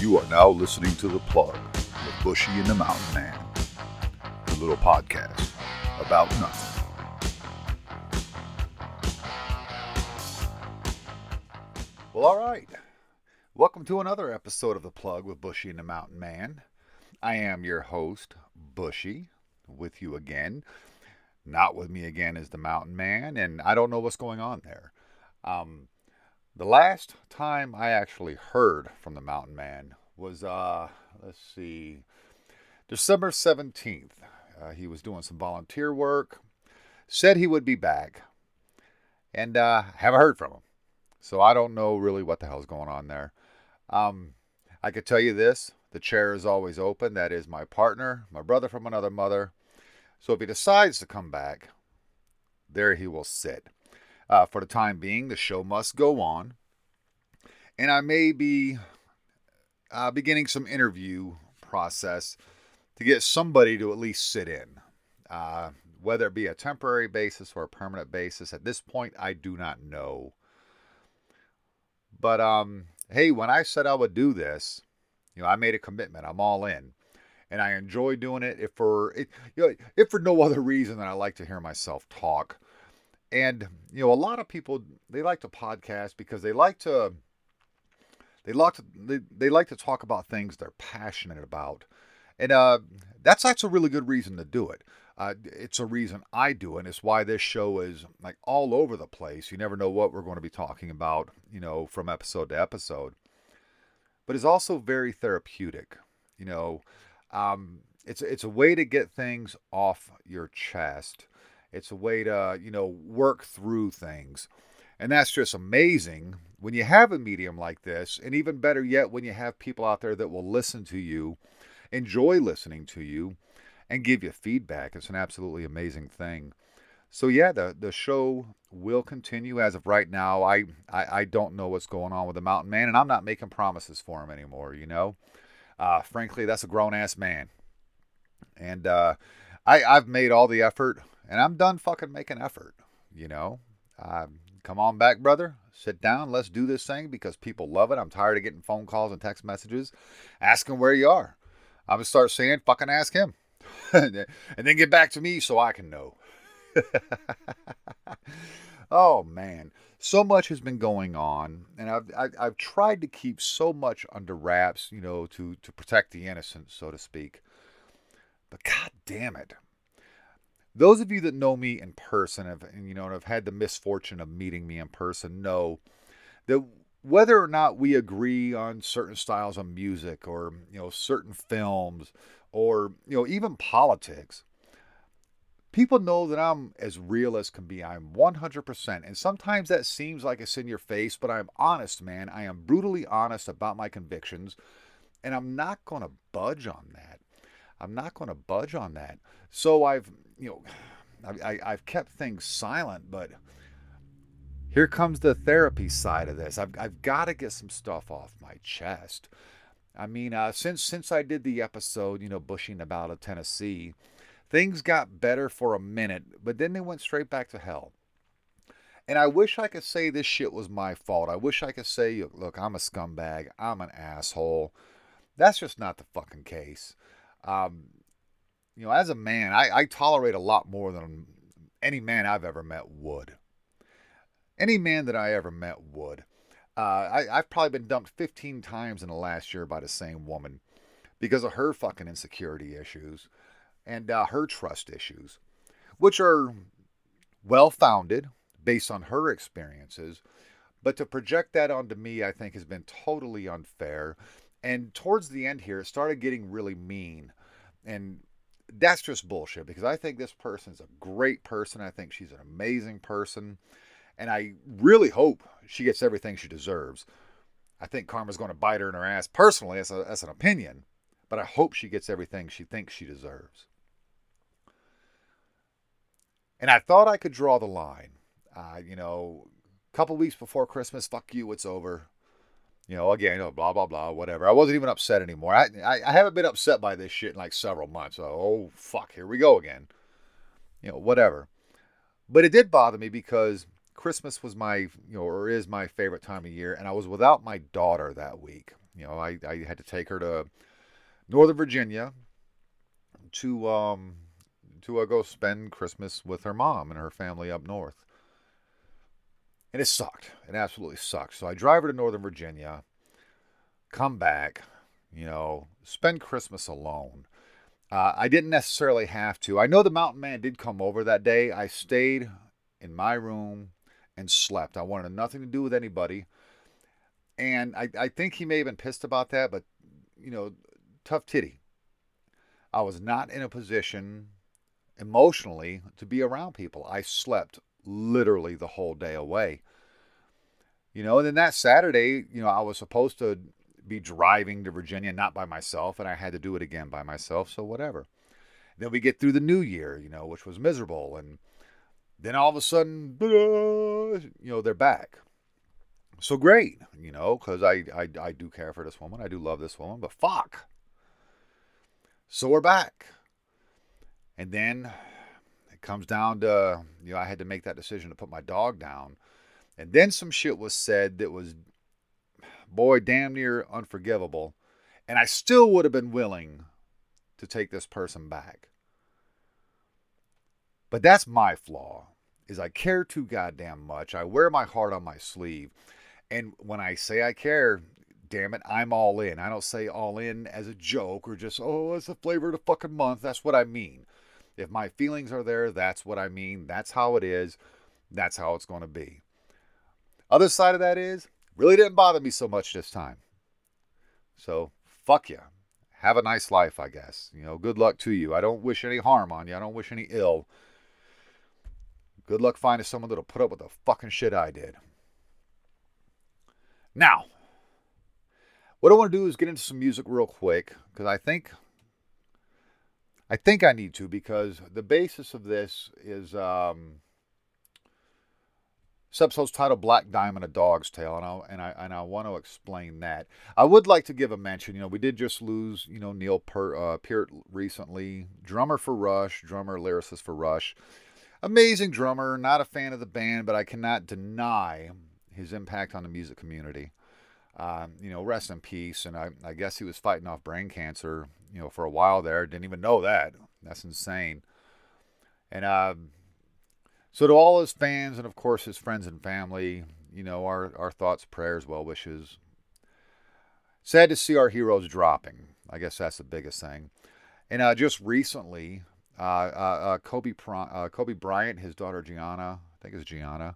You are now listening to The Plug with Bushy and the Mountain Man, the little podcast about nothing. Well, all right. Welcome to another episode of The Plug with Bushy and the Mountain Man. I am your host, Bushy, with you again. Not with me again is the Mountain Man, and I don't know what's going on there. The last time I actually heard from the Mountain Man was, December 17th. He was doing some volunteer work, said he would be back, and haven't heard from him. So I don't know really what the hell's going on there. I could tell you this, the chair is always open. That is my partner, my brother from another mother. So if he decides to come back, there he will sit. For the time being, the show must go on, and I may be beginning some interview process to get somebody to at least sit in, whether it be a temporary basis or a permanent basis. At this point, I do not know. But hey, when I said I would do this, I made a commitment. I'm all in, and I enjoy doing it. If for no other reason than I like to hear myself talk. And, a lot of people, they like to podcast because they like to talk about things they're passionate about. And that's a really good reason to do it. It's a reason I do, and it's why this show is like all over the place. You never know what we're going to be talking about, from episode to episode. But it's also very therapeutic. It's a way to get things off your chest. It's a way to, work through things. And that's just amazing when you have a medium like this, and even better yet, when you have people out there that will listen to you, enjoy listening to you, and give you feedback. It's an absolutely amazing thing. So yeah, the show will continue. As of right now, I don't know what's going on with the Mountain Man, and I'm not making promises for him anymore, Frankly, that's a grown-ass man. And I've made all the effort. And I'm done fucking making effort, Come on back, brother. Sit down. Let's do this thing because people love it. I'm tired of getting phone calls and text messages asking where you are. I'm going to start saying, fucking ask him. And then get back to me so I can know. Oh, man. So much has been going on. And I've tried to keep so much under wraps, to protect the innocent, so to speak. But God damn it. Those of you that know me in person and have had the misfortune of meeting me in person know that whether or not we agree on certain styles of music or, certain films or, even politics, people know that I'm as real as can be. I'm 100%. And sometimes that seems like it's in your face, but I'm honest, man. I am brutally honest about my convictions, and I'm not going to budge on that. So I've kept things silent, but here comes the therapy side of this. I've got to get some stuff off my chest. I mean, since I did the episode, Bushing about Tennessee, things got better for a minute, but then they went straight back to hell. And I wish I could say this shit was my fault. I wish I could say, look, I'm a scumbag. I'm an asshole. That's just not the fucking case. As a man, I tolerate a lot more than any man I've ever met would. Any man that I ever met would. I've probably been dumped 15 times in the last year by the same woman because of her fucking insecurity issues and her trust issues, which are well-founded based on her experiences. But to project that onto me, I think, has been totally unfair. And towards the end here, it started getting really mean. And that's just bullshit because I think this person's a great person. I think she's an amazing person. And I really hope she gets everything she deserves. I think karma's going to bite her in her ass personally. That's an opinion. But I hope she gets everything she thinks she deserves. And I thought I could draw the line. A couple weeks before Christmas, fuck you, it's over. Blah, blah, blah, whatever. I wasn't even upset anymore. I haven't been upset by this shit in like several months. So, oh, fuck, here we go again. Whatever. But it did bother me because Christmas was my, or is my favorite time of year. And I was without my daughter that week. You know, I had to take her to Northern Virginia to go spend Christmas with her mom and her family up north. And it sucked. It absolutely sucked. So I drive her to Northern Virginia, come back, you know, spend Christmas alone. I didn't necessarily have to. I know the Mountain Man did come over that day. I stayed in my room and slept. I wanted nothing to do with anybody. And I think he may have been pissed about that, but, you know, tough titty. I was not in a position emotionally to be around people. I slept literally the whole day away. You know, and then that Saturday, you know, I was supposed to be driving to Virginia, not by myself, and I had to do it again by myself, so whatever. Then we get through the new year, you know, which was miserable, and then all of a sudden, you know, they're back. So great, you know, because I do care for this woman. I do love this woman, but fuck. So we're back. And then it comes down to, you know, I had to make that decision to put my dog down. And then some shit was said that was, boy, damn near unforgivable. And I still would have been willing to take this person back. But that's my flaw, is I care too goddamn much. I wear my heart on my sleeve. And when I say I care, damn it, I'm all in. I don't say all in as a joke or just, oh, it's the flavor of the fucking month. That's what I mean. If my feelings are there, that's what I mean. That's how it is. That's how it's going to be. Other side of that is, really didn't bother me so much this time. So, fuck you. Have a nice life, I guess. You know, good luck to you. I don't wish any harm on you. I don't wish any ill. Good luck finding someone that'll put up with the fucking shit I did. Now, what I want to do is get into some music real quick, because I think I need to, because the basis of this is this episode's titled Black Diamond, A Dog's Tale, and I want to explain that. I would like to give a mention. You know, we did just lose, you know, Neil Peart recently, lyricist for Rush. Amazing drummer, not a fan of the band, but I cannot deny his impact on the music community. You know, rest in peace, and I guess he was fighting off brain cancer, you know, for a while there. Didn't even know that. That's insane. And, so to all his fans and, of course, his friends and family, you know, our thoughts, prayers, well wishes. Sad to see our heroes dropping. I guess that's the biggest thing. And just recently, Kobe Bryant, his daughter Gianna, I think it's Gianna,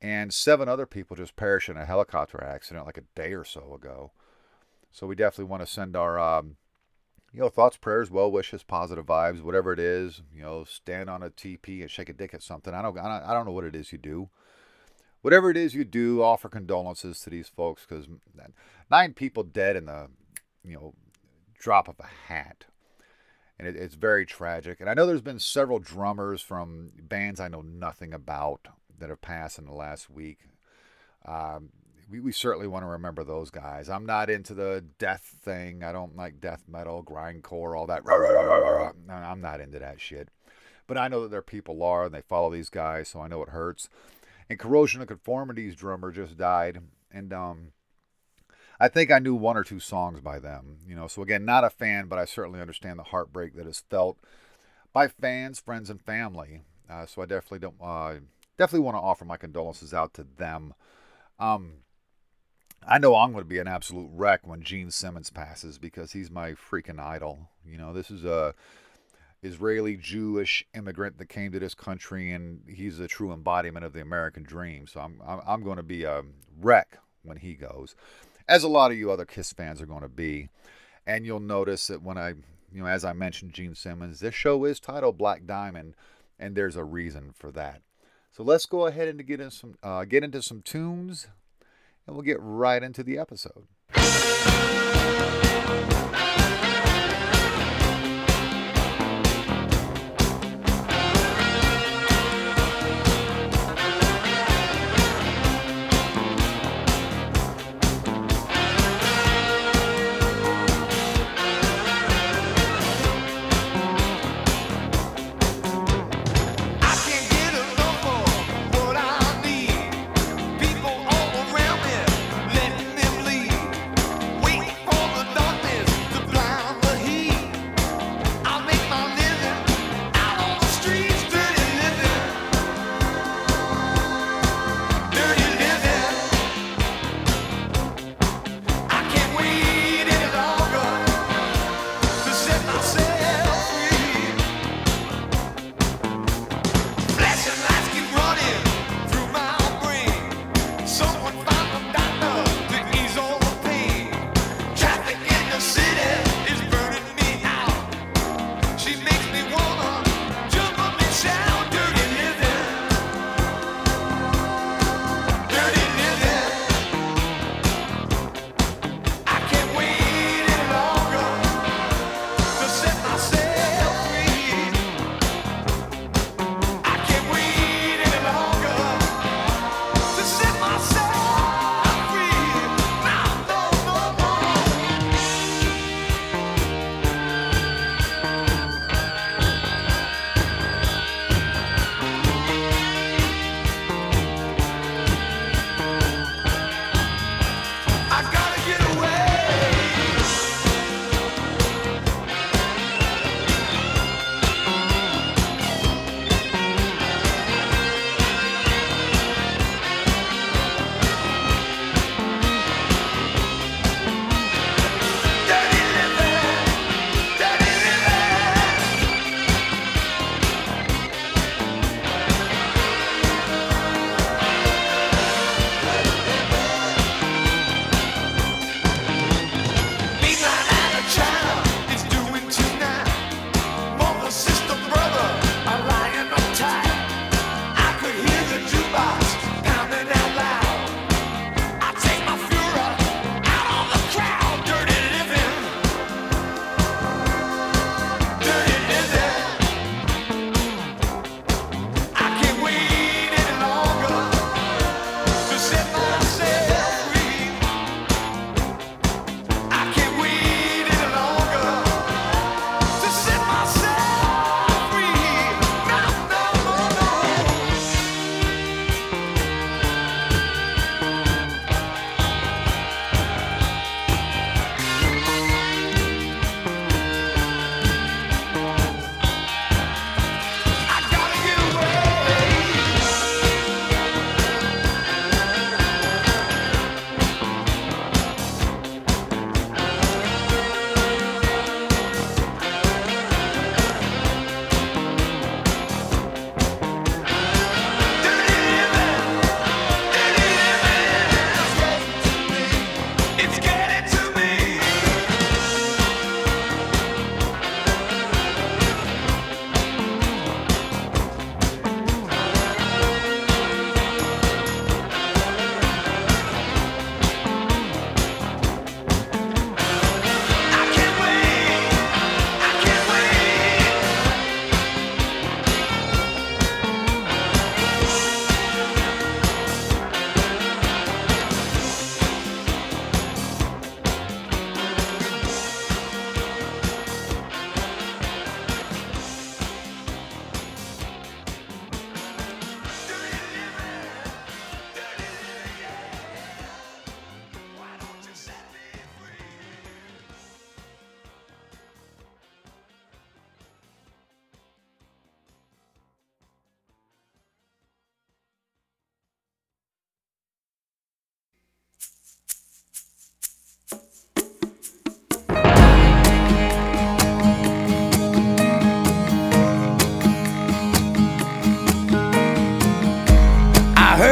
and 7 other people just perished in a helicopter accident like a day or so ago. So we definitely want to send our you know, thoughts, prayers, well wishes, positive vibes, whatever it is. You know, stand on a teepee and shake a dick at something. I don't know what it is you do. Whatever it is you do, offer condolences to these folks, because 9 people dead in the, you know, drop of a hat, and it's very tragic. And I know there's been several drummers from bands I know nothing about that have passed in the last week. We certainly want to remember those guys. I'm not into the death thing. I don't like death metal, grindcore, all that. No, I'm not into that shit. But I know that their people are, and they follow these guys, so I know it hurts. And Corrosion of Conformity's drummer just died. And I think I knew 1 or 2 songs by them. You know, so again, not a fan, but I certainly understand the heartbreak that is felt by fans, friends, and family. So I definitely don't definitely want to offer my condolences out to them. I know I'm going to be an absolute wreck when Gene Simmons passes, because he's my freaking idol. You know, this is a Israeli Jewish immigrant that came to this country, and he's a true embodiment of the American dream. So I'm going to be a wreck when he goes, as a lot of you other Kiss fans are going to be. And you'll notice that when I, you know, as I mentioned Gene Simmons, this show is titled Black Diamond, and there's a reason for that. So let's go ahead and get into some tunes. And we'll get right into the episode.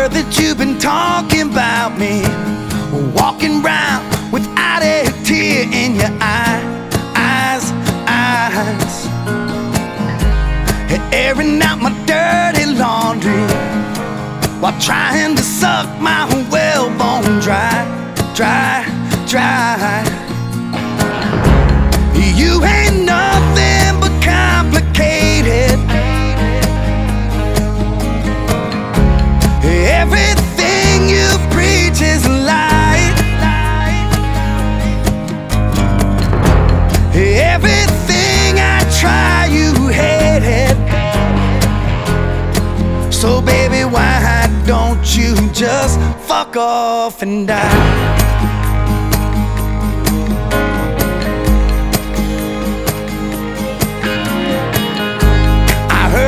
heard that you've been talking about me, walking round without a tear in your eyes. Airing out my dirty laundry while trying to suck my whalebone dry. You ain't nothing but complicated. Everything you preach is light. Everything I try, you hate it. So baby, why don't you just fuck off and die?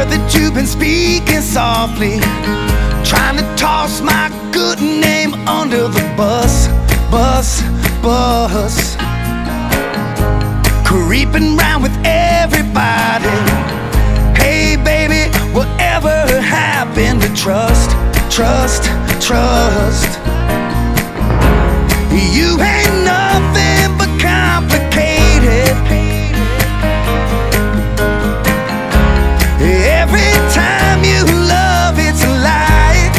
That you've been speaking softly, trying to toss my good name under the bus. Creeping round with everybody. Hey baby, whatever happened to trust? You ain't nothing but complicated. Every time you love, it's a lie.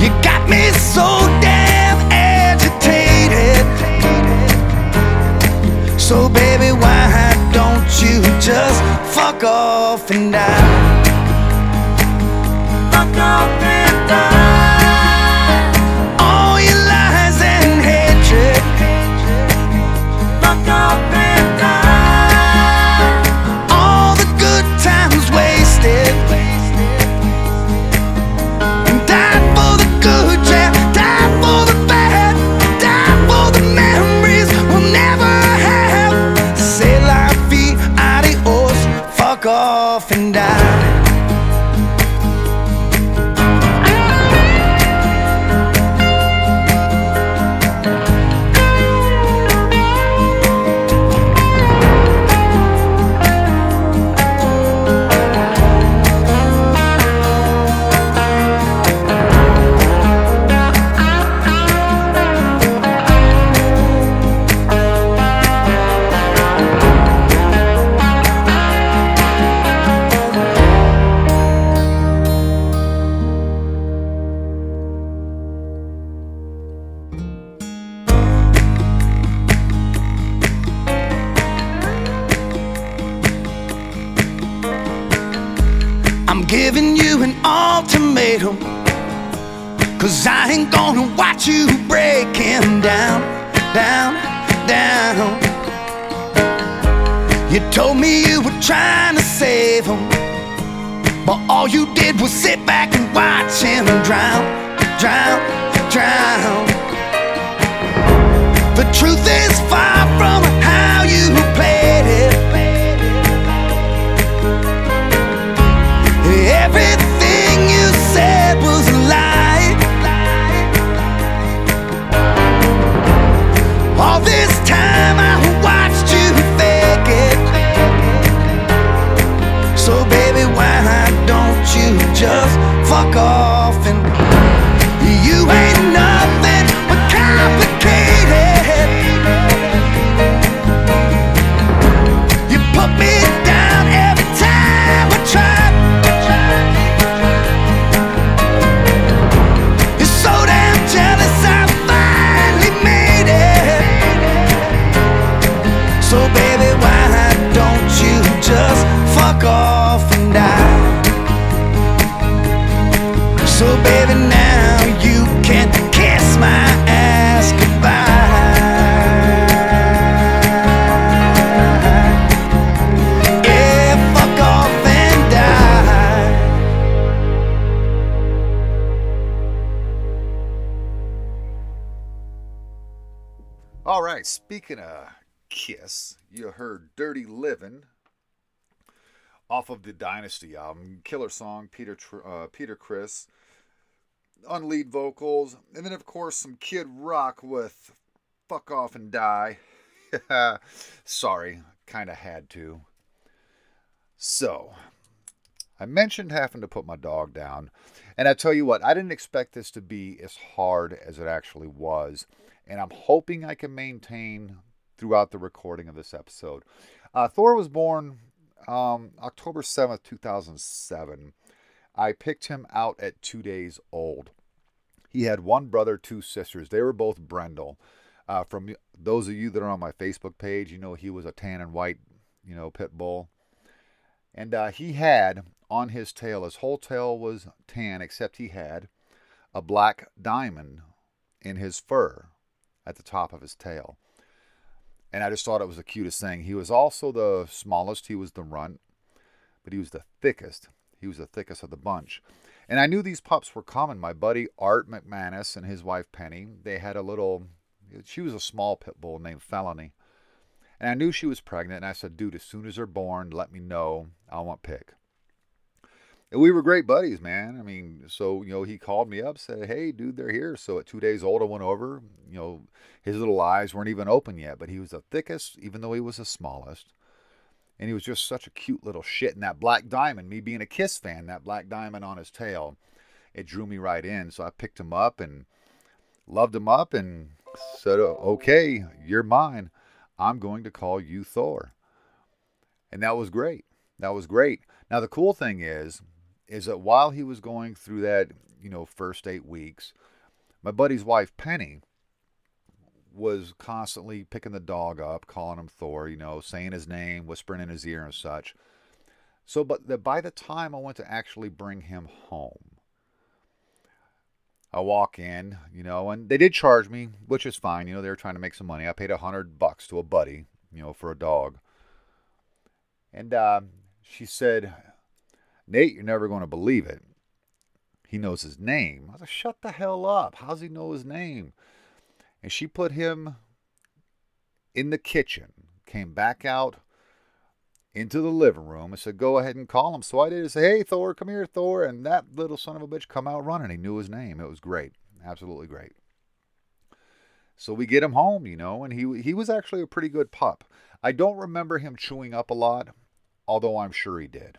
You got me so damn agitated. So baby, why don't you just fuck off and die? Fuck off and die. All your lies and hatred. Fuck off and die. Cause I ain't gonna watch you break him down. You told me you were trying to save him, but all you did was sit back and watch him drown. The truth is far from how you played it. Everything you said was a lie. All this time I watched you fake it. So baby, why don't you just fuck off and you ain't nothing but complicated. You put me down every time I try. Just fuck off and die. So baby, now you can kiss my ass goodbye. Yeah, fuck off and die. All right, speaking of Kiss, you heard Dirty Livin' off of the Dynasty album. Killer song, Peter Criss on lead vocals. And then, of course, some Kid Rock with Fuck Off and Die. Sorry, kind of had to. So, I mentioned having to put my dog down, and I tell you what, I didn't expect this to be as hard as it actually was, and I'm hoping I can maintain throughout the recording of this episode. Thor was born October 7th, 2007. I picked him out at 2 days old. He had one brother, two sisters. They were both Brendel. From those of you that are on my Facebook page, you know he was a tan and white, pit bull. And he had on his tail, his whole tail was tan, except he had a black diamond in his fur at the top of his tail. And I just thought it was the cutest thing. He was also the smallest. He was the runt, but he was the thickest. He was the thickest of the bunch. And I knew these pups were common. My buddy Art McManus and his wife Penny, they had a little, she was a small pit bull named Felony. And I knew she was pregnant. And I said, dude, as soon as they're born, let me know. I want Pick. And we were great buddies, man. I mean, so, he called me up, said, hey, dude, they're here. So at 2 days old, I went over. His little eyes weren't even open yet, but he was the thickest, even though he was the smallest. And he was just such a cute little shit. And that black diamond, me being a Kiss fan, that black diamond on his tail, it drew me right in. So I picked him up and loved him up and said, okay, you're mine. I'm going to call you Thor. And that was great. That was great. Now, the cool thing is that while he was going through that, first 8 weeks, my buddy's wife, Penny, was constantly picking the dog up, calling him Thor, saying his name, whispering in his ear and such. So, but by the time I went to actually bring him home, I walk in, and they did charge me, which is fine. They were trying to make some money. I paid $100 to a buddy, for a dog. And she said, Nate, you're never going to believe it. He knows his name. I was like, shut the hell up. How's he know his name? And she put him in the kitchen, came back out into the living room and said, go ahead and call him. So I did. I said, hey, Thor, come here, Thor. And that little son of a bitch come out running. He knew his name. It was great. Absolutely great. So we get him home, and he was actually a pretty good pup. I don't remember him chewing up a lot, although I'm sure he did.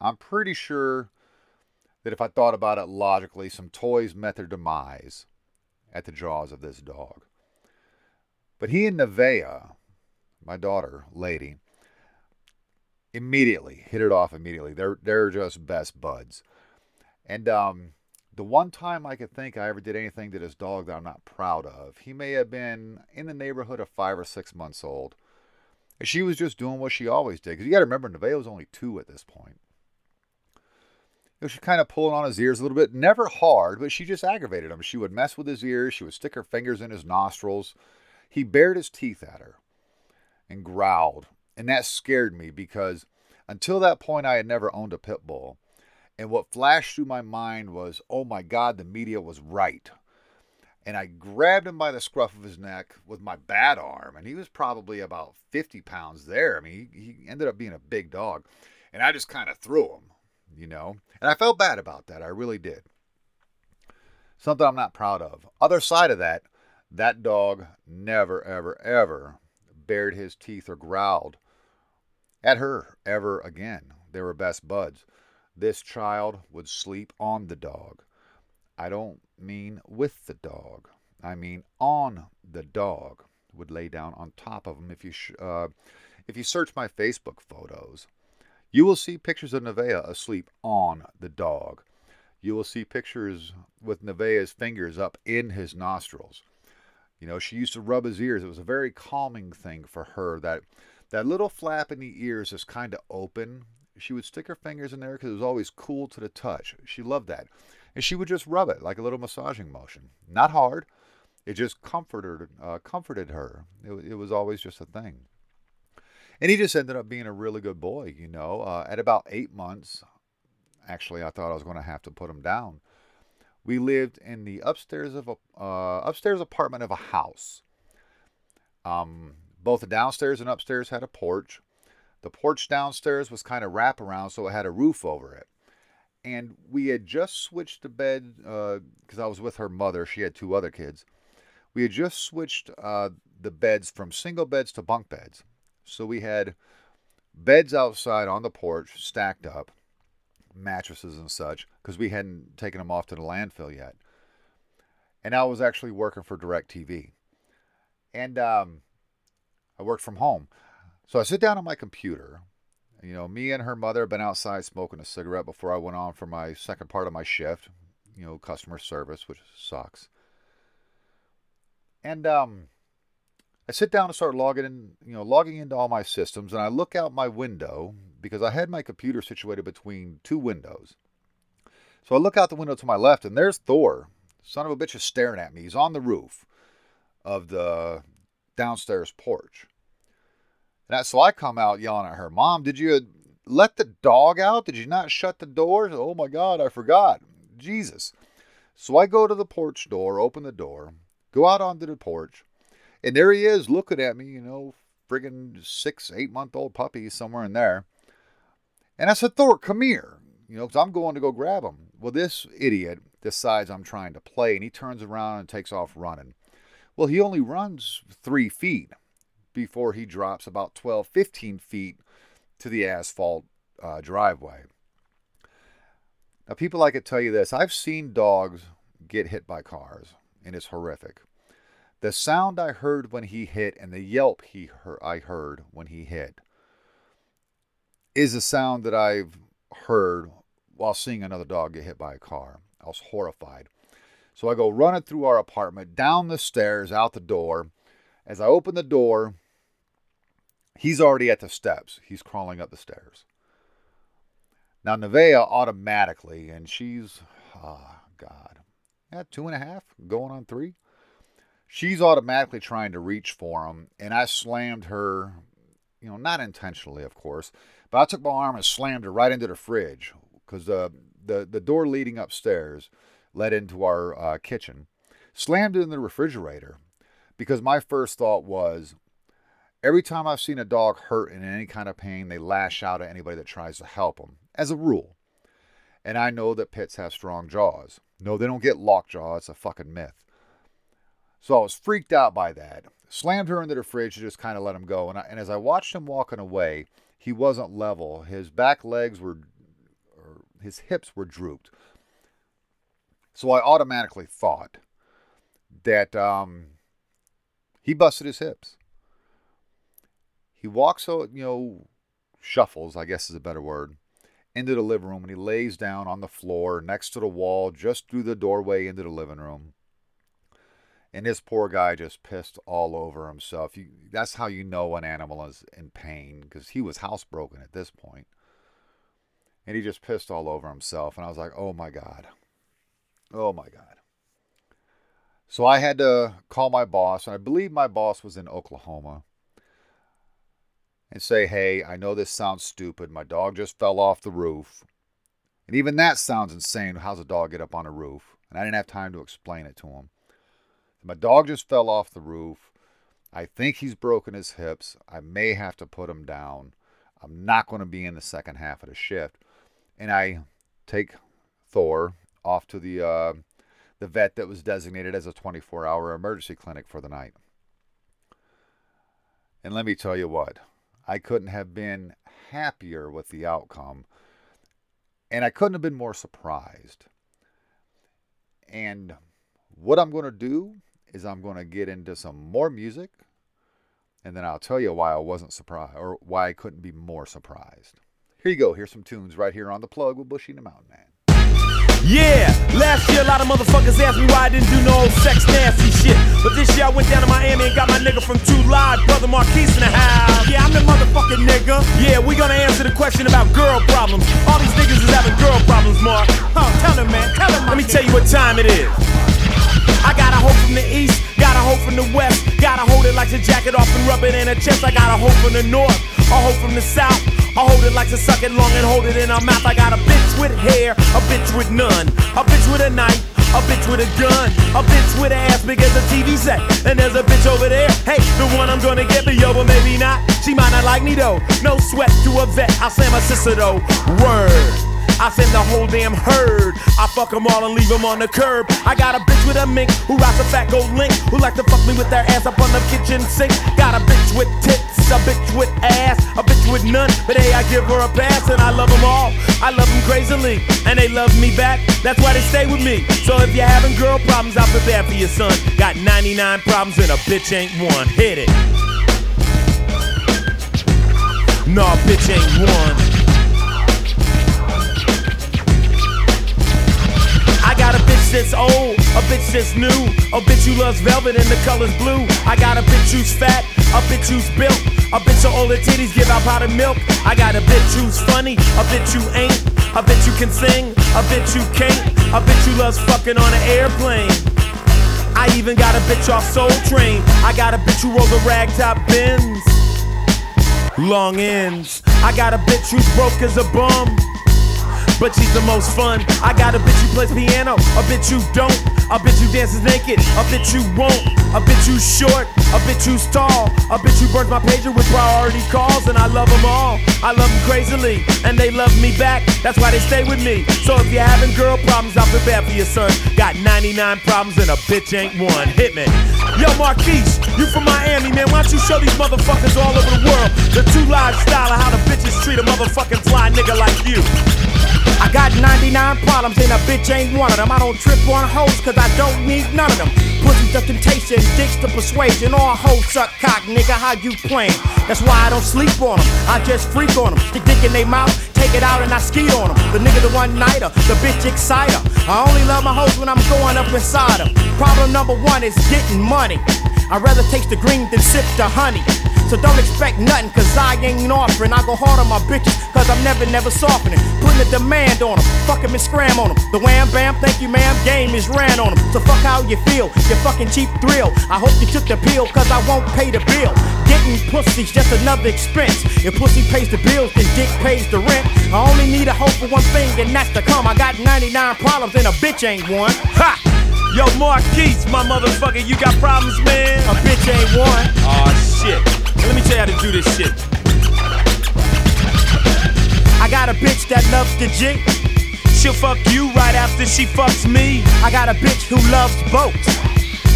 I'm pretty sure that if I thought about it logically, some toys met their demise at the jaws of this dog. But he and Nevaeh, my daughter, lady, hit it off immediately. They're just best buds. And the one time I could think I ever did anything to this dog that I'm not proud of, he may have been in the neighborhood of 5 or 6 months old. And she was just doing what she always did. Because you got to remember, Nevaeh was only 2 at this point. She kind of pulled on his ears a little bit. Never hard, but she just aggravated him. She would mess with his ears. She would stick her fingers in his nostrils. He bared his teeth at her and growled. And that scared me because until that point, I had never owned a pit bull. And what flashed through my mind was, oh my God, the media was right. And I grabbed him by the scruff of his neck with my bat arm. And he was probably about 50 pounds there. I mean, he ended up being a big dog. And I just kind of threw him. And I felt bad about that. I really did. Something I'm not proud of. Other side of that, that dog never, ever, ever bared his teeth or growled at her ever again. They were best buds. This child would sleep on the dog. I don't mean with the dog. I mean on the dog. Would lay down on top of him. If you search my Facebook photos, you will see pictures of Nevaeh asleep on the dog. You will see pictures with Nevaeh's fingers up in his nostrils. She used to rub his ears. It was a very calming thing for her. That little flap in the ears is kind of open. She would stick her fingers in there because it was always cool to the touch. She loved that. And she would just rub it like a little massaging motion. Not hard. It just comforted her. It was always just a thing. And he just ended up being a really good boy, At about 8 months, actually, I thought I was going to have to put him down. We lived in the upstairs apartment of a house. Both the downstairs and upstairs had a porch. The porch downstairs was kind of wraparound, so it had a roof over it. And we had just switched to bed because I was with her mother. She had 2 other kids. We had just switched the beds from single beds to bunk beds. So we had beds outside on the porch stacked up. mattresses and such, because we hadn't taken them off to the landfill yet. And I was actually working for DirecTV. And I worked from home. So I sit down on my computer. You know, me and her mother had been outside smoking a cigarette before I went on for my second part of my shift. You know, customer service, which sucks. And I sit down and start logging into all my systems. And I look out my window because I had my computer situated between two windows. So I look out the window to my left, and there's Thor. Son of a bitch is staring at me. He's on the roof of the downstairs porch. So I come out yelling at her, "Mom, did you let the dog out? Did you not shut the door?" "Oh my God, I forgot. Jesus." So I go to the porch door, open the door, go out onto the porch, and there he is looking at me, you know, friggin' 6-8 month old puppy somewhere in there. And I said, "Thor, come here," you know, because I'm going to go grab him. Well, this idiot decides I'm trying to play, and he turns around and takes off running. Well, he only runs 3 feet before he drops about 12, 15 feet to the asphalt driveway. Now, people, I could tell you this. I've seen dogs get hit by cars, and it's horrific. The sound I heard when he hit and the yelp I heard when he hit is a sound that I've heard while seeing another dog get hit by a car. I was horrified. So I go running through our apartment, down the stairs, out the door. As I open the door, he's already at the steps. He's crawling up the stairs. Now, Nevaeh automatically, and she's, at 2.5, going on 3. She's automatically trying to reach for him, and I slammed her, you know, not intentionally, of course, but I took my arm and slammed her right into the fridge, because the door leading upstairs led into our kitchen. Slammed it in the refrigerator. Because my first thought was, every time I've seen a dog hurt in any kind of pain, they lash out at anybody that tries to help them, as a rule. And I know that pits have strong jaws. No, they don't get locked jaws. It's a fucking myth. So I was freaked out by that. Slammed her into the fridge to just kind of let him go. And as I watched him walking away, he wasn't level. His back legs his hips were drooped. So I automatically thought that, he busted his hips. He walks, shuffles, I guess is a better word, into the living room, and he lays down on the floor next to the wall, just through the doorway into the living room. And this poor guy just pissed all over himself. That's how you know an animal is in pain, because he was housebroken at this point. And he just pissed all over himself. And I was like, oh my God. Oh my God. So I had to call my boss, and I believe my boss was in Oklahoma, and say, "Hey, I know this sounds stupid. My dog just fell off the roof." And even that sounds insane. How's a dog get up on a roof? And I didn't have time to explain it to him. "My dog just fell off the roof. I think he's broken his hips. I may have to put him down. I'm not going to be in the second half of the shift." And I take Thor off to the vet that was designated as a 24-hour emergency clinic for the night. And let me tell you what, I couldn't have been happier with the outcome, and I couldn't have been more surprised. And what I'm going to do is I'm going to get into some more music, and then I'll tell you why I wasn't surprised, or why I couldn't be more surprised. Here you go. Here's some tunes right here on The Plug with Bushy and the Mountain Man. Yeah, last year a lot of motherfuckers asked me why I didn't do no old sex nasty shit. But this year I went down to Miami and got my nigga from Two Live, brother Marquise in the house. Yeah, I'm the motherfucking nigga. Yeah, we gonna answer the question about girl problems. All these niggas is having girl problems, Mark. Huh, tell him, man, tell him. Let me tell you what time it is. I got a hoe from the east, got a hoe from the west. Gotta hold it like your jacket off and rub it in her chest. I got a hoe from the north, a hoe from the south. I hold it like to suck it long and hold it in her mouth. I got a bitch with hair, a bitch with none, a bitch with a knife, a bitch with a gun, a bitch with an ass big as a TV set. And there's a bitch over there, hey, the one I'm gonna get me, yo, but maybe not. She might not like me though, no sweat to a vet. I'll slam my sister though, word. I send the whole damn herd. I fuck them all and leave them on the curb. I got a bitch with a mink who rocks a fat gold link, who like to fuck me with their ass up on the kitchen sink. Got a bitch with tits. I bitch with ass, I bitch with none, but hey, I give her a pass, and I love them all. I love them crazily, and they love me back. That's why they stay with me. So if you're having girl problems, I'll be there for your son. Got 99 problems and a bitch ain't one. Hit it. No, bitch ain't one. I got a bitch that's old, a bitch that's new, a bitch who loves velvet and the color's blue. I got a bitch who's fat, a bitch who's built, a bitch who all her titties give out powdered milk. I got a bitch who's funny, a bitch who ain't, a bitch who can sing, a bitch who can't, a bitch who loves fucking on an airplane. I even got a bitch off Soul Train. I got a bitch who rolls a ragtop Benz, long ends. I got a bitch who's broke as a bum, but she's the most fun. I got a bitch who plays piano, a bitch who don't, a bitch who dances naked, a bitch who won't, a bitch who's short, a bitch who's tall, a bitch who burns my pager with priority calls. And I love them all, I love them crazily, and they love me back, that's why they stay with me. So if you're having girl problems, I'll be bad for your son. Got 99 problems and a bitch ain't one. Hit me. Yo, Marquise, you from Miami, man, why don't you show these motherfuckers all over the world the Two Live style of how the bitches treat a motherfucking fly nigga like you? I got 99 problems and a bitch ain't one of them. I don't trip on hoes cause I don't need none of them. Pussies to temptation, dicks to persuasion. All hoes suck cock, nigga, how you playing? That's why I don't sleep on them, I just freak on them. Stick dick in they mouth, take it out and I ski on them. The nigga the one-nighter, the bitch exciter. I only love my hoes when I'm going up inside them. Problem number one is getting money. I'd rather taste the green than sip the honey. So don't expect nothing, cause I ain't offering. I go hard on my bitches, cause I'm never softening. Putting a demand on them, fuck them and scram on them. The wham bam, thank you ma'am, game is ran on them. So fuck how you feel, your fucking cheap thrill. I hope you took the pill, cause I won't pay the bill. Getting pussy's just another expense. If pussy pays the bills, then dick pays the rent. I only need a hope for one thing, and that's to come. I got 99 problems and a bitch ain't one. Ha! Yo, Marquise, my motherfucker, you got problems, man? A bitch ain't one. Aw, shit. Let me tell you how to do this shit. I got a bitch that loves the jig. She'll fuck you right after she fucks me. I got a bitch who loves boats.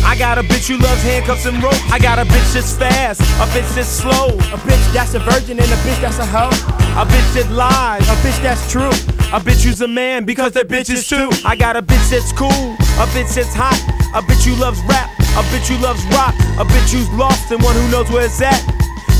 I got a bitch who loves handcuffs and ropes. I got a bitch that's fast, a bitch that's slow. A bitch that's a virgin and a bitch that's a hoe. A bitch that lies, a bitch that's true. A bitch who's a man because that bitch is too. I got a bitch that's cool, a bitch that's hot, a bitch who loves rap, a bitch who loves rock, a bitch who's lost and one who knows where it's at.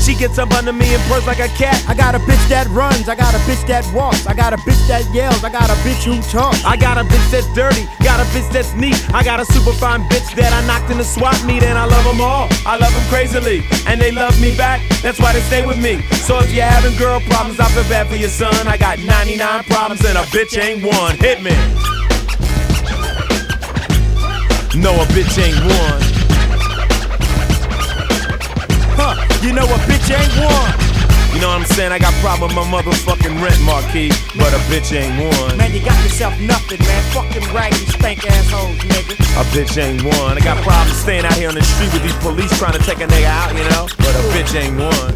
She gets up under me and purrs like a cat. I got a bitch that runs, I got a bitch that walks, I got a bitch that yells, I got a bitch who talks. I got a bitch that's dirty, got a bitch that's neat. I got a super fine bitch that I knocked in the swap meet. And I love them all, I love them crazily, and they love me back, that's why they stay with me. So if you're having girl problems, I feel bad for your son. I got 99 problems and a bitch ain't one. Hit me. No, a bitch ain't one. Huh, you know a bitch ain't one. You know what I'm saying? I got problem with my motherfucking rent, Marquis, but a bitch ain't one. Man, you got yourself nothing, man. Fuck them raggedy, stank assholes, nigga. A bitch ain't one. I got problems staying out here on the street with these police trying to take a nigga out, you know? But a bitch ain't one.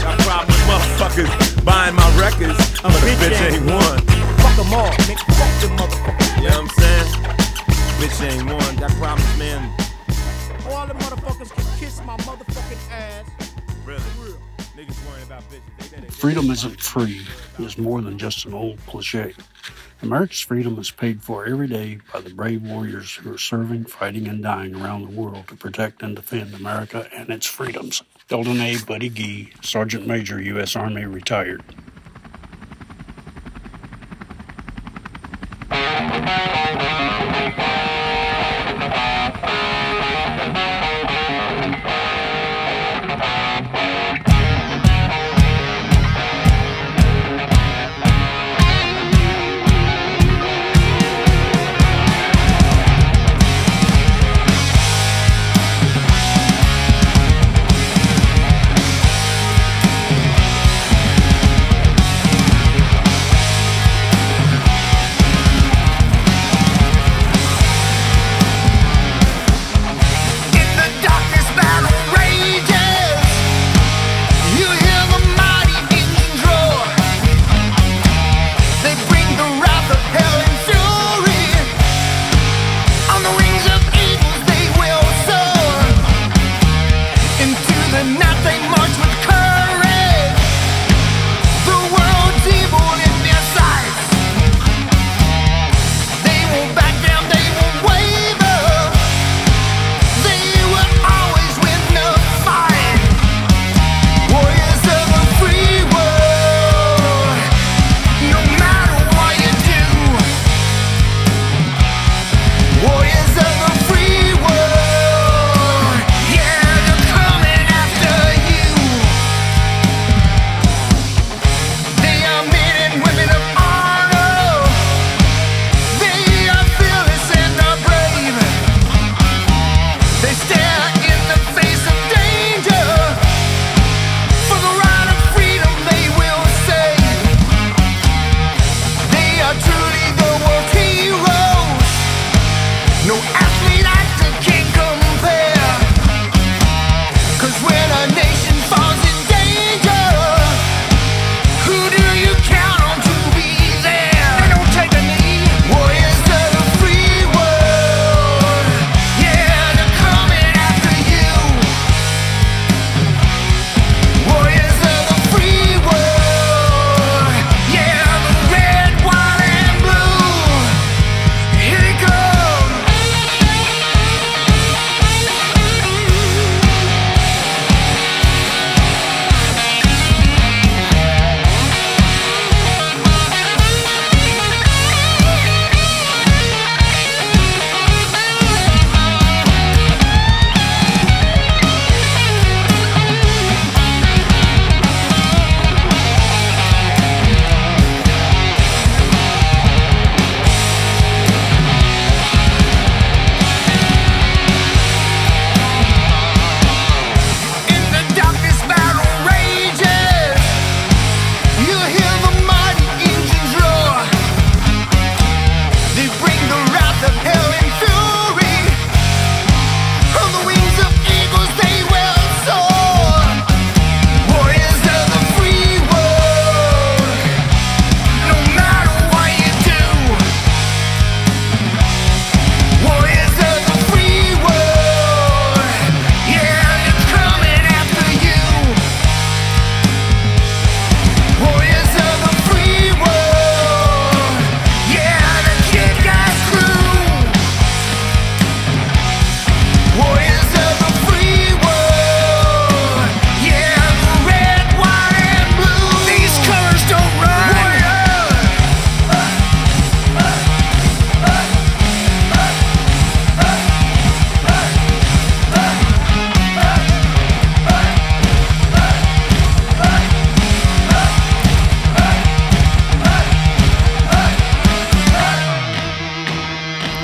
Got problems with motherfuckers buying my records, but a bitch ain't one. Fuck them all, nigga. Fuck them motherfuckers. You know what I'm saying? Bitch ain't one, got problems, man. All the motherfuckers can kiss my motherfucking ass. Really? Niggas worrying about bitches. Freedom isn't free. It's more than just an old cliché. America's freedom is paid for every day by the brave warriors who are serving, fighting, and dying around the world to protect and defend America and its freedoms. Eldon A. Buddy Gee, Sergeant Major, U.S. Army, retired.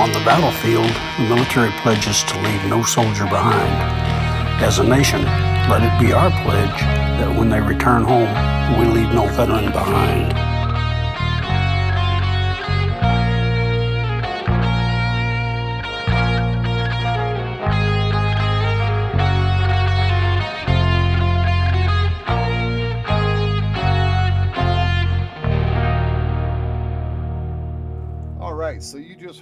On the battlefield, the military pledges to leave no soldier behind. As a nation, let it be our pledge that when they return home, we leave no veteran behind.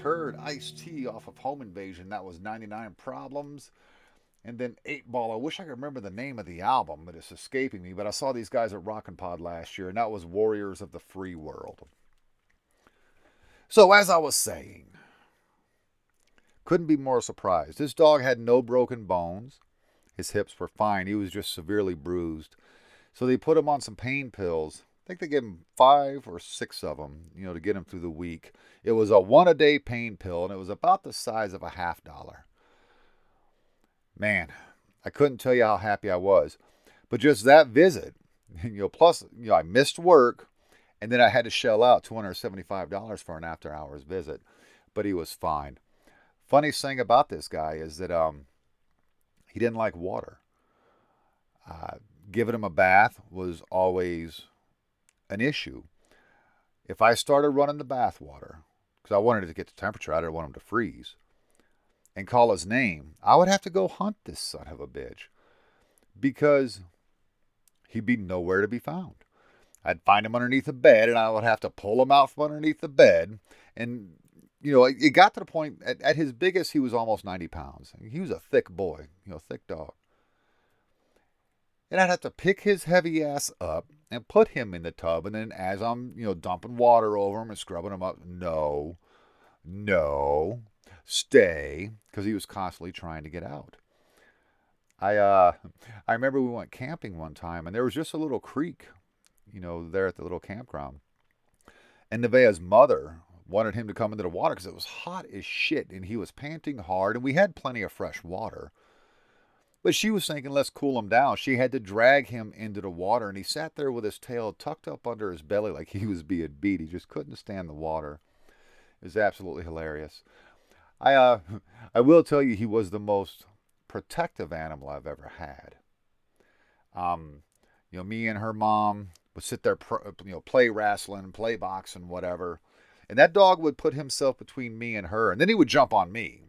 Heard Ice-T off of Home Invasion. That was 99 Problems. And then 8 Ball. I wish I could remember the name of the album, but it's escaping me. But I saw these guys at Rockin Pod last year, and that was Warriors of the Free World. So as I was saying, couldn't be more surprised. This dog had no broken bones. His hips were fine. He was just severely bruised. So they put him on some pain pills. I think they gave him 5 or 6 of them, you know, to get him through the week. It was a one-a-day pain pill, and it was about the size of a $50. Man, I couldn't tell you how happy I was. But just that visit, you know, plus, you know, I missed work, and then I had to shell out $275 for an after-hours visit. But he was fine. Funny thing about this guy is that he didn't like water. Giving him a bath was always an issue. If I started running the bath water, because I wanted it to get the temperature, I didn't want him to freeze, and call his name, I would have to go hunt this son of a bitch, because he'd be nowhere to be found. I'd find him underneath the bed, and I would have to pull him out from underneath the bed. And you know, it got to the point, at his biggest, he was almost 90 pounds. He was a thick boy, you know, thick dog. And I'd have to pick his heavy ass up and put him in the tub. And then as I'm, you know, dumping water over him and scrubbing him up, no, stay. Because he was constantly trying to get out. I remember we went camping one time, and there was just a little creek, you know, there at the little campground. And Nevaeh's mother wanted him to come into the water because it was hot as shit. And he was panting hard, and we had plenty of fresh water. But she was thinking, let's cool him down. She had to drag him into the water, and he sat there with his tail tucked up under his belly like he was being beat. He just couldn't stand the water. It was absolutely hilarious. I will tell you, he was the most protective animal I've ever had. You know, me and her mom would sit there, you know, play wrestling, play boxing, whatever. And that dog would put himself between me and her, and then he would jump on me,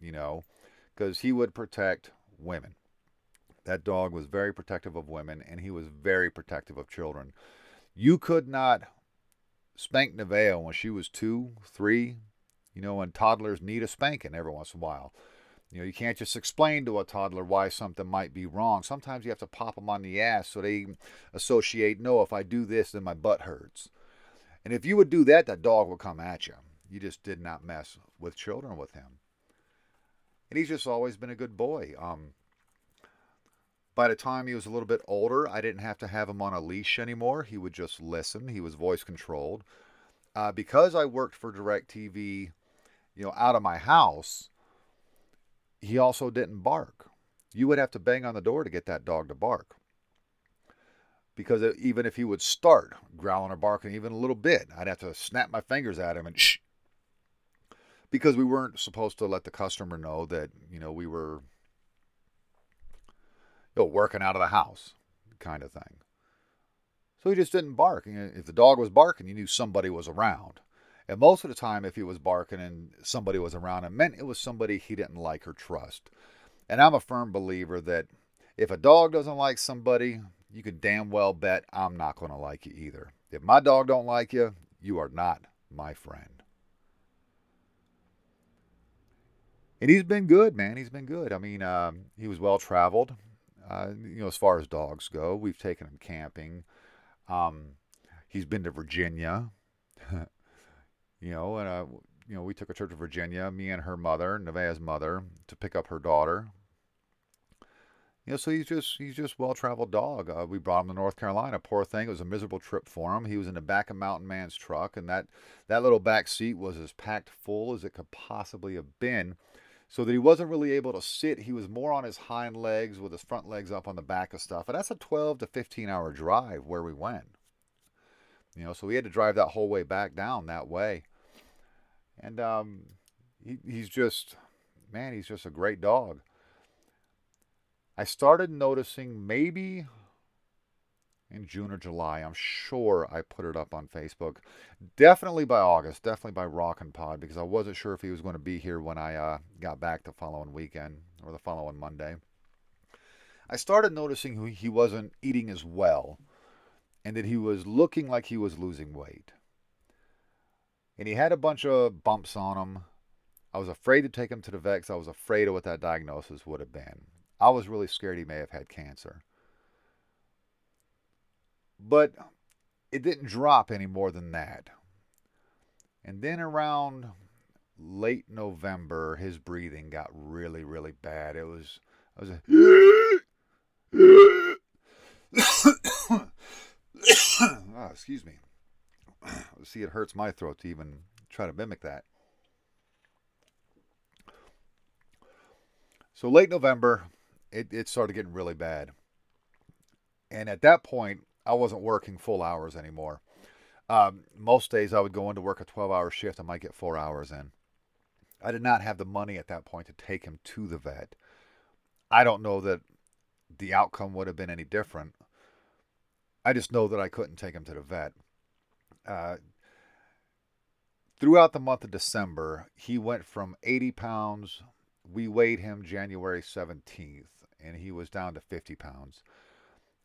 you know, because he would protect women. That dog was very protective of women, and he was very protective of children. You could not spank Nevaeh when she was 2, 3, you know, and toddlers need a spanking every once in a while. You know, you can't just explain to a toddler why something might be wrong. Sometimes you have to pop them on the ass so they associate, no, if I do this, then my butt hurts. And if you would do that, that dog would come at you. You just did not mess with children with him. And he's just always been a good boy. By the time he was a little bit older, I didn't have to have him on a leash anymore. He would just listen. He was voice controlled. Because I worked for DirecTV, you know, out of my house, he also didn't bark. You would have to bang on the door to get that dog to bark. Because even if he would start growling or barking even a little bit, I'd have to snap my fingers at him and shh. Because we weren't supposed to let the customer know that, you know, we were, you know, working out of the house kind of thing. So he just didn't bark. And if the dog was barking, you knew somebody was around. And most of the time, if he was barking and somebody was around, it meant it was somebody he didn't like or trust. And I'm a firm believer that if a dog doesn't like somebody, you can damn well bet I'm not going to like you either. If my dog don't like you, you are not my friend. And he's been good, man. He's been good. I mean, he was well-traveled, you know, as far as dogs go. We've taken him camping. He's been to Virginia, you know, and, you know, we took a trip to Virginia, me and her mother, Nevaeh's mother, to pick up her daughter. You know, so he's just a well-traveled dog. We brought him to North Carolina. Poor thing. It was a miserable trip for him. He was in the back of Mountain Man's truck, and that little back seat was as packed full as it could possibly have been. So that he wasn't really able to sit. He was more on his hind legs with his front legs up on the back of stuff. And that's a 12 to 15-hour drive where we went. You know, so we had to drive that whole way back down that way. And, He's just a great dog. I started noticing maybe in June or July. I'm sure I put it up on Facebook. Definitely by August. Definitely by Rockin Pod, because I wasn't sure if he was going to be here when I got back the following weekend or the following Monday. I started noticing he wasn't eating as well and that he was looking like he was losing weight. And he had a bunch of bumps on him. I was afraid to take him to the vet because I was afraid of what that diagnosis would have been. I was really scared he may have had cancer. But it didn't drop any more than that. And then around late November, his breathing got really, really bad. Oh, excuse me. See, it hurts my throat to even try to mimic that. So late November, it started getting really bad. And at that point, I wasn't working full hours anymore. Most days I would go into work a 12-hour shift. I might get 4 hours in. I did not have the money at that point to take him to the vet. I don't know that the outcome would have been any different. I just know that I couldn't take him to the vet. Throughout the month of December, he went from 80 pounds. We weighed him January 17th, and he was down to 50 pounds.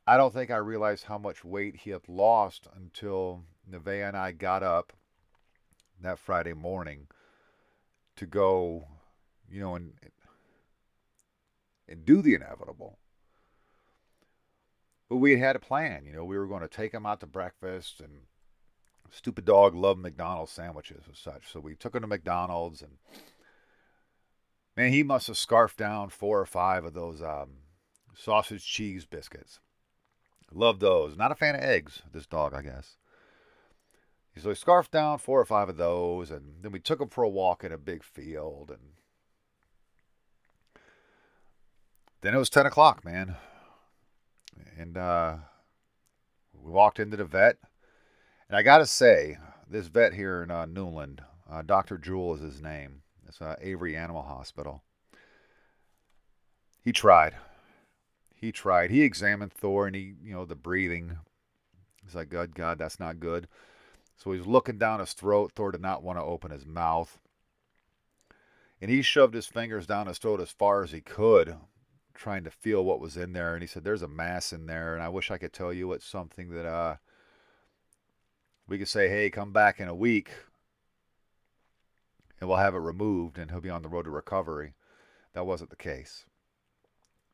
I don't think I realized how much weight he had lost until Nevaeh and I got up that Friday morning to go, and do the inevitable. But we had a plan. We were going to take him out to breakfast, and stupid dog loved McDonald's sandwiches and such. So we took him to McDonald's, and man, he must have scarfed down 4 or 5 of those sausage cheese biscuits. Love those. Not a fan of eggs, this dog, I guess. So he scarfed down 4 or 5 of those, and then we took him for a walk in a big field. And then it was 10 o'clock, man. And we walked into the vet. And I got to say, this vet here in Newland, Dr. Jewel is his name. It's Avery Animal Hospital. He tried. He examined Thor, and the breathing. He's like, good God, that's not good. So he's looking down his throat. Thor did not want to open his mouth. And he shoved his fingers down his throat as far as he could, trying to feel what was in there. And he said, there's a mass in there, and I wish I could tell you it's something that we could say, hey, come back in a week, and we'll have it removed, and he'll be on the road to recovery. That wasn't the case.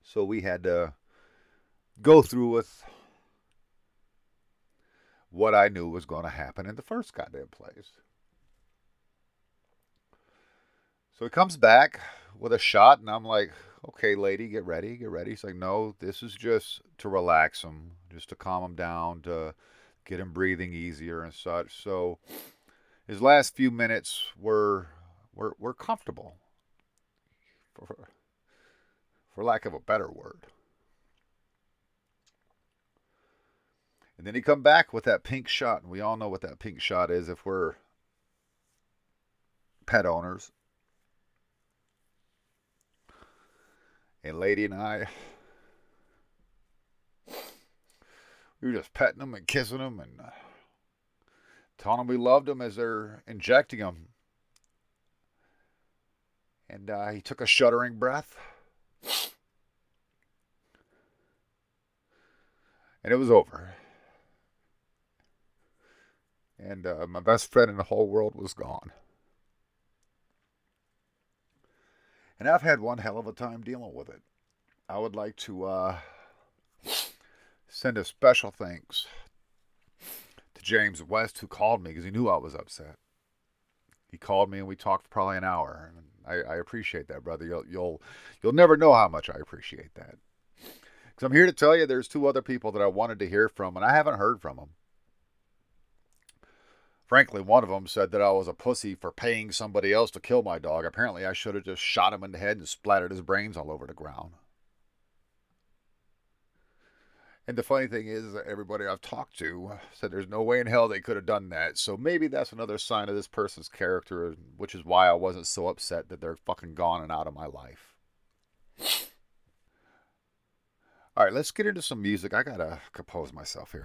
So we had to go through with what I knew was going to happen in the first goddamn place. So he comes back with a shot, and I'm like, okay, lady, get ready. He's like, no, this is just to relax him, just to calm him down, to get him breathing easier and such. So his last few minutes were comfortable, for lack of a better word. And then he come back with that pink shot, and we all know what that pink shot is if we're pet owners. And lady and I, we were just petting them and kissing them and telling them we loved them as they're injecting them. And he took a shuddering breath. And it was over. And my best friend in the whole world was gone. And I've had one hell of a time dealing with it. I would like to send a special thanks to James West, who called me because he knew I was upset. He called me, and we talked for probably an hour. And I appreciate that, brother. You'll never know how much I appreciate that. Because I'm here to tell you there's 2 other people that I wanted to hear from, and I haven't heard from them. Frankly, one of them said that I was a pussy for paying somebody else to kill my dog. Apparently, I should have just shot him in the head and splattered his brains all over the ground. And the funny thing is, everybody I've talked to said there's no way in hell they could have done that. So maybe that's another sign of this person's character, which is why I wasn't so upset that they're fucking gone and out of my life. All right, let's get into some music. I gotta compose myself here.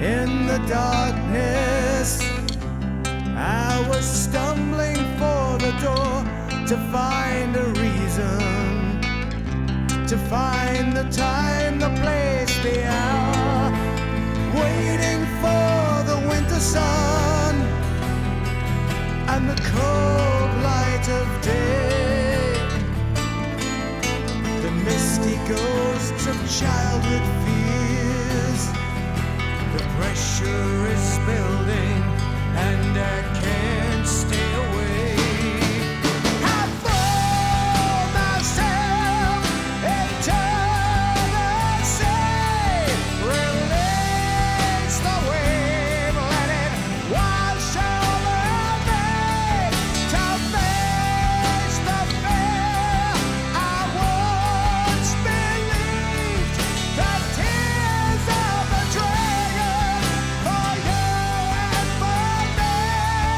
In the darkness, I was stumbling for the door to find a reason, to find the time, the place, the hour, waiting for the winter sun and the cold light of day, the misty ghosts of childhood fears. The pressure is building, and I can't stay away. I throw myself into the sea. Release the wave, let it wash over me. To face the fear I once believed. The tears of a dream. For you and for me,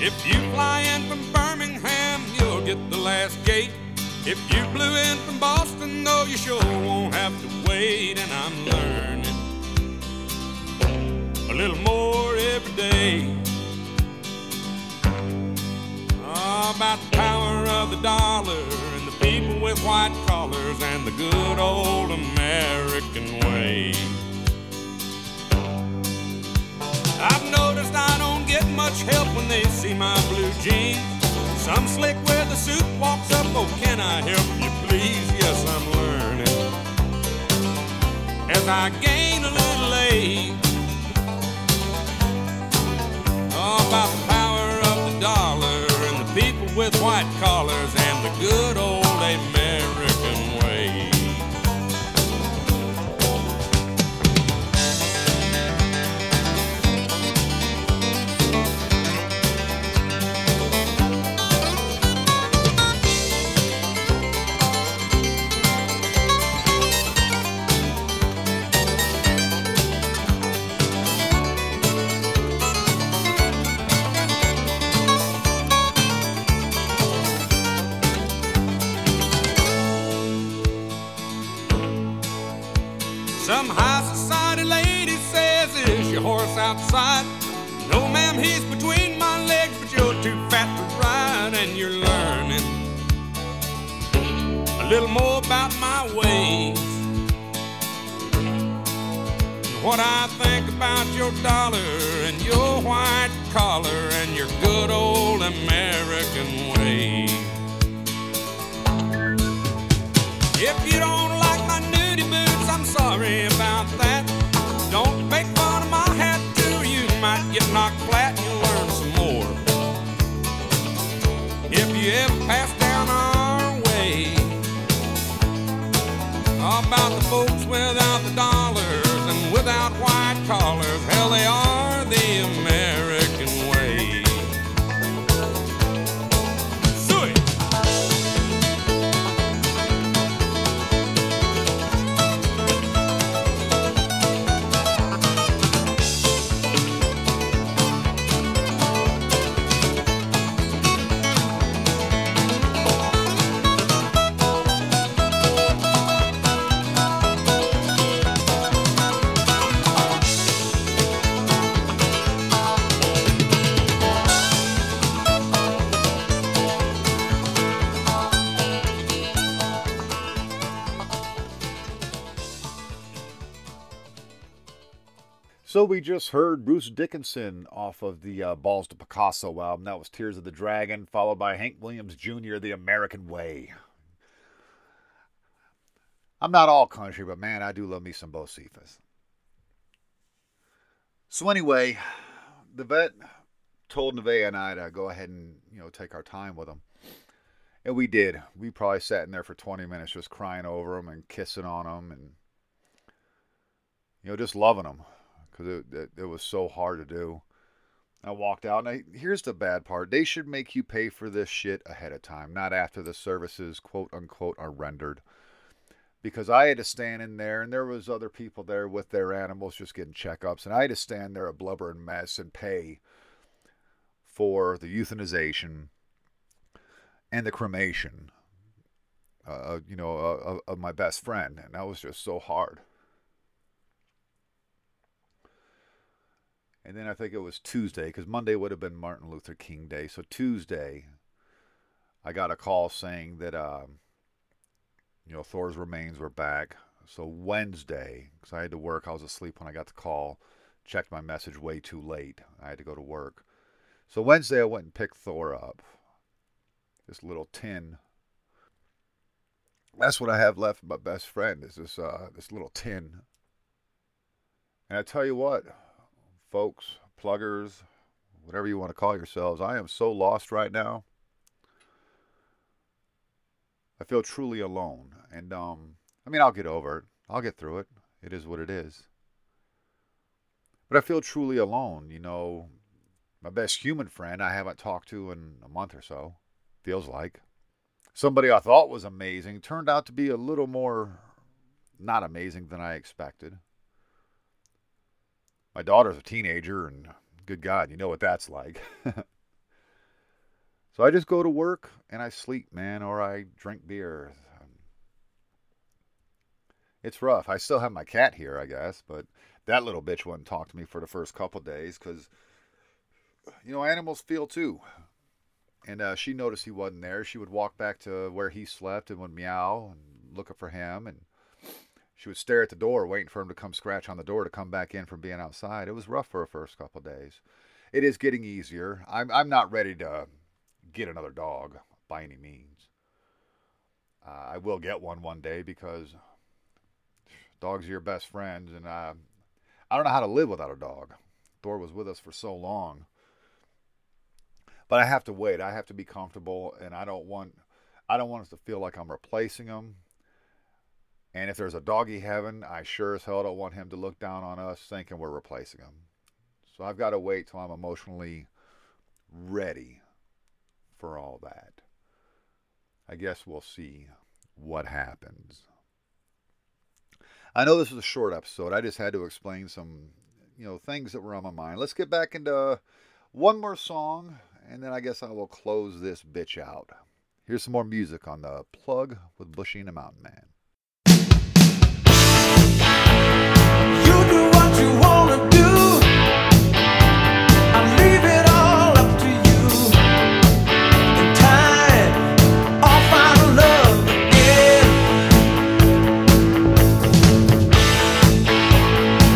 If you fly in from Birmingham, you'll get the last gate. If you flew in from Boston, though, you sure won't have to wait. And I'm learning a little more every day about the power of the dollar and the people with white collars and the good old American way. I've noticed I don't get much help when they see my blue jeans. Some slick where the suit walks up, oh, can I help you please? Yes, I'm learning as I gain a little age about the power of the dollar and the people with white collars and the good old American way. Some high society lady says, is your horse outside? No, ma'am, he's between my legs, but you're too fat to ride. And you're learning a little more about my ways and what I think about your dollar and your white collar and your good old American way. If you don't I'm sorry about that. Don't make fun of my hat too. You might get knocked flat and you'll learn some more if you ever pass down our way about the folks without the dollars and without white collars. Hell, they are the American way. So we just heard Bruce Dickinson off of the Balls to Picasso album. That was Tears of the Dragon, followed by Hank Williams Jr., The American Way. I'm not all country, but man, I do love me some Bo Cephas. So anyway, the vet told Nevaeh and I to go ahead and, take our time with him. And we did. We probably sat in there for 20 minutes just crying over him and kissing on him and, just loving him. Because it was so hard to do. I walked out, and here's the bad part. They should make you pay for this shit ahead of time, not after the services, quote unquote, are rendered. Because I had to stand in there, and there was other people there with their animals just getting checkups, and I had to stand there a blubbering mess and pay for the euthanization and the cremation, of my best friend. And that was just so hard. And then I think it was Tuesday, because Monday would have been Martin Luther King Day. So Tuesday, I got a call saying that, Thor's remains were back. So Wednesday, because I had to work, I was asleep when I got the call, checked my message way too late. I had to go to work. So Wednesday, I went and picked Thor up. This little tin. That's what I have left of my best friend, is this little tin. And I tell you what, folks, pluggers, whatever you want to call yourselves, I am so lost right now. I feel truly alone. And, I'll get over it. I'll get through it. It is what it is. But I feel truly alone. My best human friend I haven't talked to in a month or so, feels like. Somebody I thought was amazing turned out to be a little more not amazing than I expected. My daughter's a teenager, and good God, you know what that's like. So I just go to work and I sleep, man, or I drink beer. It's rough. I still have my cat here, I guess, but that little bitch wouldn't talk to me for the first couple days because, you know, animals feel too. And she noticed he wasn't there. She would walk back to where he slept and would meow and look up for him. And she would stare at the door waiting for him to come scratch on the door to come back in from being outside. It was rough for the first couple of days. It is getting easier. I'm not ready to get another dog by any means. I will get one day because dogs are your best friends. And I don't know how to live without a dog. Thor was with us for so long. But I have to wait. I have to be comfortable, and I don't want us to feel like I'm replacing him. And if there's a doggy heaven, I sure as hell don't want him to look down on us thinking we're replacing him. So I've got to wait till I'm emotionally ready for all that. I guess we'll see what happens. I know this is a short episode. I just had to explain some, things that were on my mind. Let's get back into one more song, and then I guess I will close this bitch out. Here's some more music on The Plug with Bushy and the Mountain Man. You do what you wanna do. I leave it all up to you. In time, I'll find love again.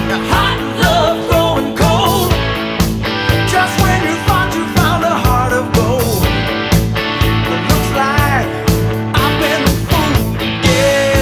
The hot love growing cold. Just when you thought you found a heart of gold, it looks like I've been a fool again.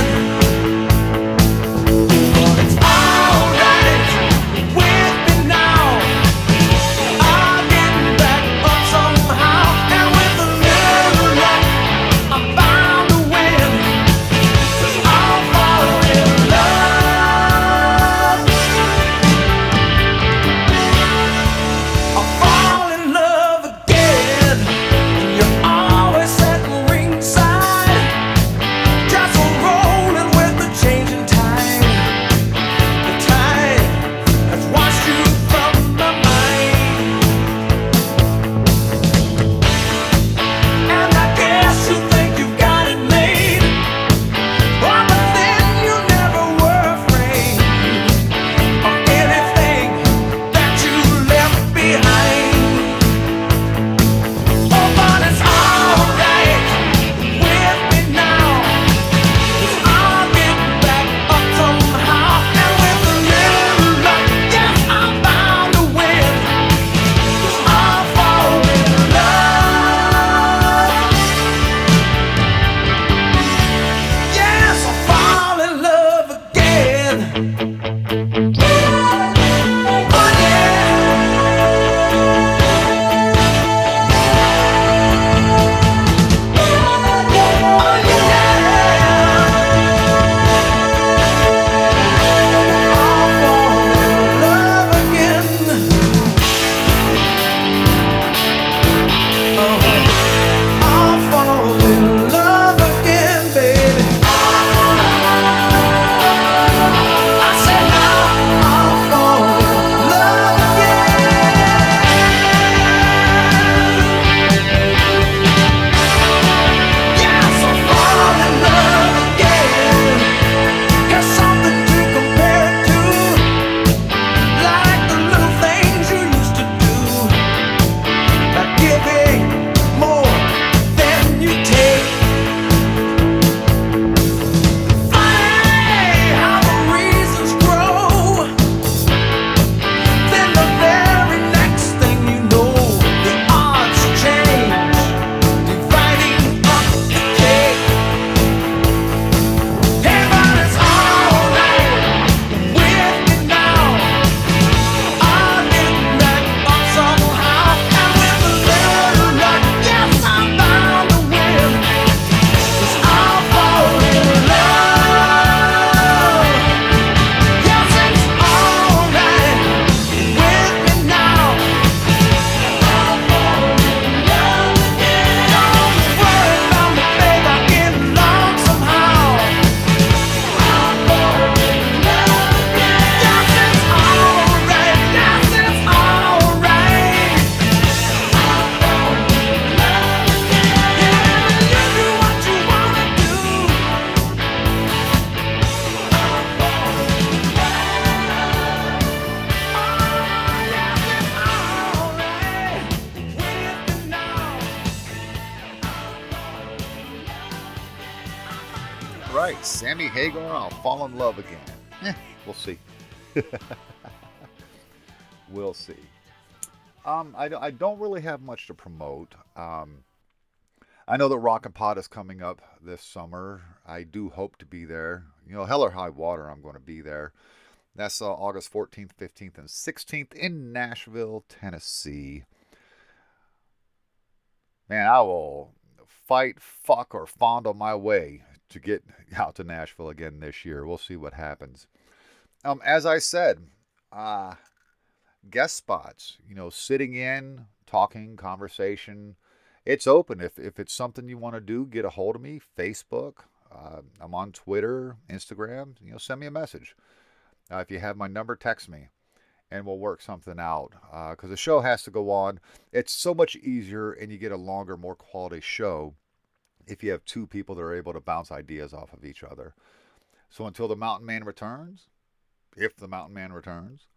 right, Sammy Hagar, I'll fall in love again. We'll see. We'll see. I don't really have much to promote. I know that Rockin Pod is coming up this summer. I do hope to be there. You know, hell or high water, I'm going to be there. That's August 14th, 15th, and 16th in Nashville, Tennessee. Man, I will fight, fuck, or fondle my way to get out to Nashville again this year. We'll see what happens. As I said, guest spots, you know, sitting in, talking, conversation. It's open. If it's something you want to do, get a hold of me. Facebook. I'm on Twitter, Instagram. You know, send me a message. If you have my number, text me, and we'll work something out. Because the show has to go on. It's so much easier, and you get a longer, more quality show if you have two people that are able to bounce ideas off of each other. So until the Mountain Man returns, if the Mountain Man returns,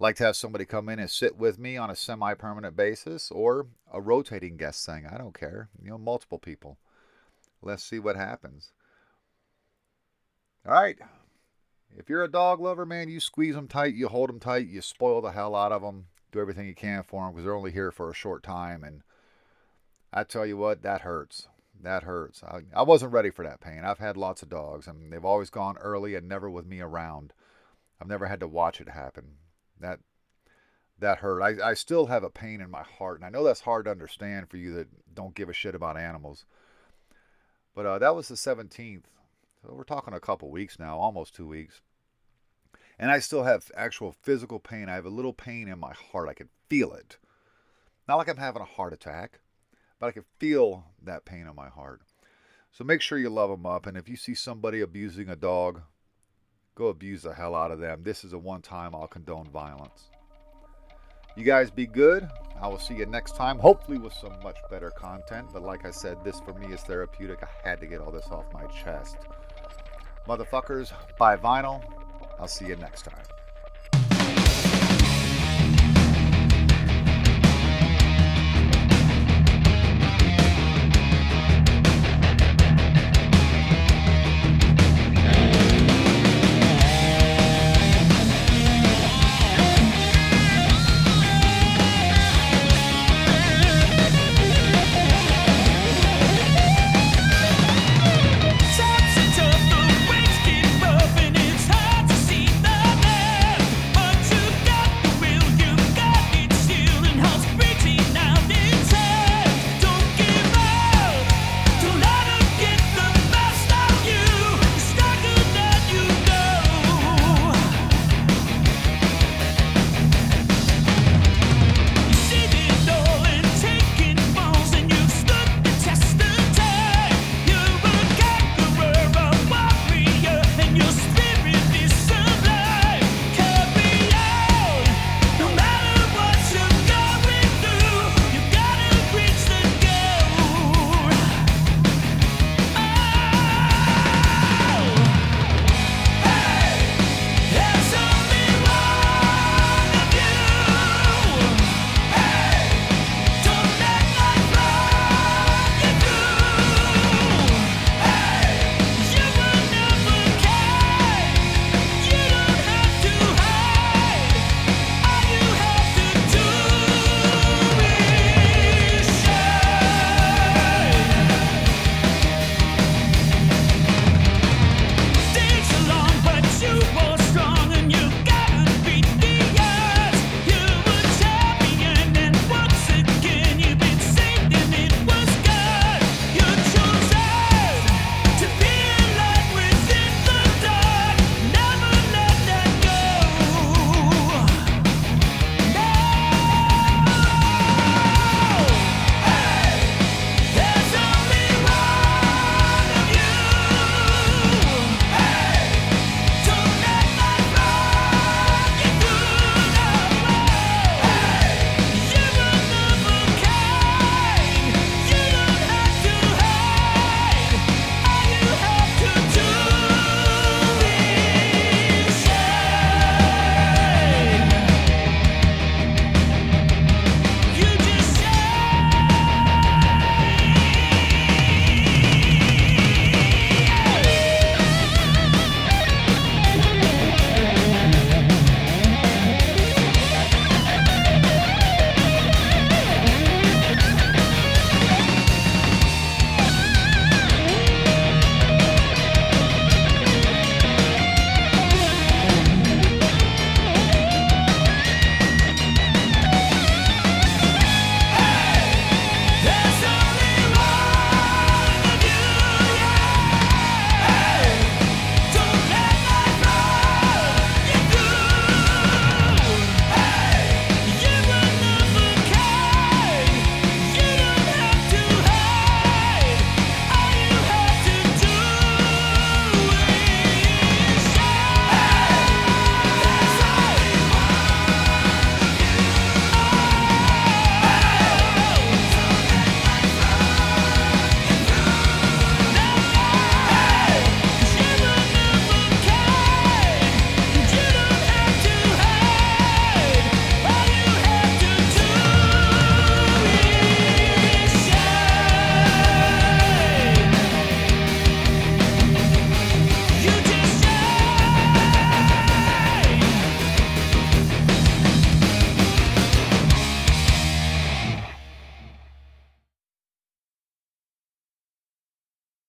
I'd like to have somebody come in and sit with me on a semi-permanent basis, or a rotating guest thing. I don't care. You know, multiple people. Let's see what happens. All right. If you're a dog lover, man, you squeeze them tight, you hold them tight, you spoil the hell out of them, do everything you can for them, because they're only here for a short time. And I tell you what, that hurts. That hurts. I wasn't ready for that pain. I've had lots of dogs, and they've always gone early and never with me around. I've never had to watch it happen. That hurt. I still have a pain in my heart, and I know that's hard to understand for you that don't give a shit about animals. But that was the 17th. So we're talking a couple weeks now, almost 2 weeks. And I still have actual physical pain. I have a little pain in my heart. I can feel it. Not like I'm having a heart attack, but I can feel that pain in my heart. So make sure you love them up. And if you see somebody abusing a dog, go abuse the hell out of them. This is a one time I'll condone violence. You guys be good. I will see you next time, hopefully with some much better content. But like I said, this for me is therapeutic. I had to get all this off my chest. Motherfuckers, buy vinyl. I'll see you next time.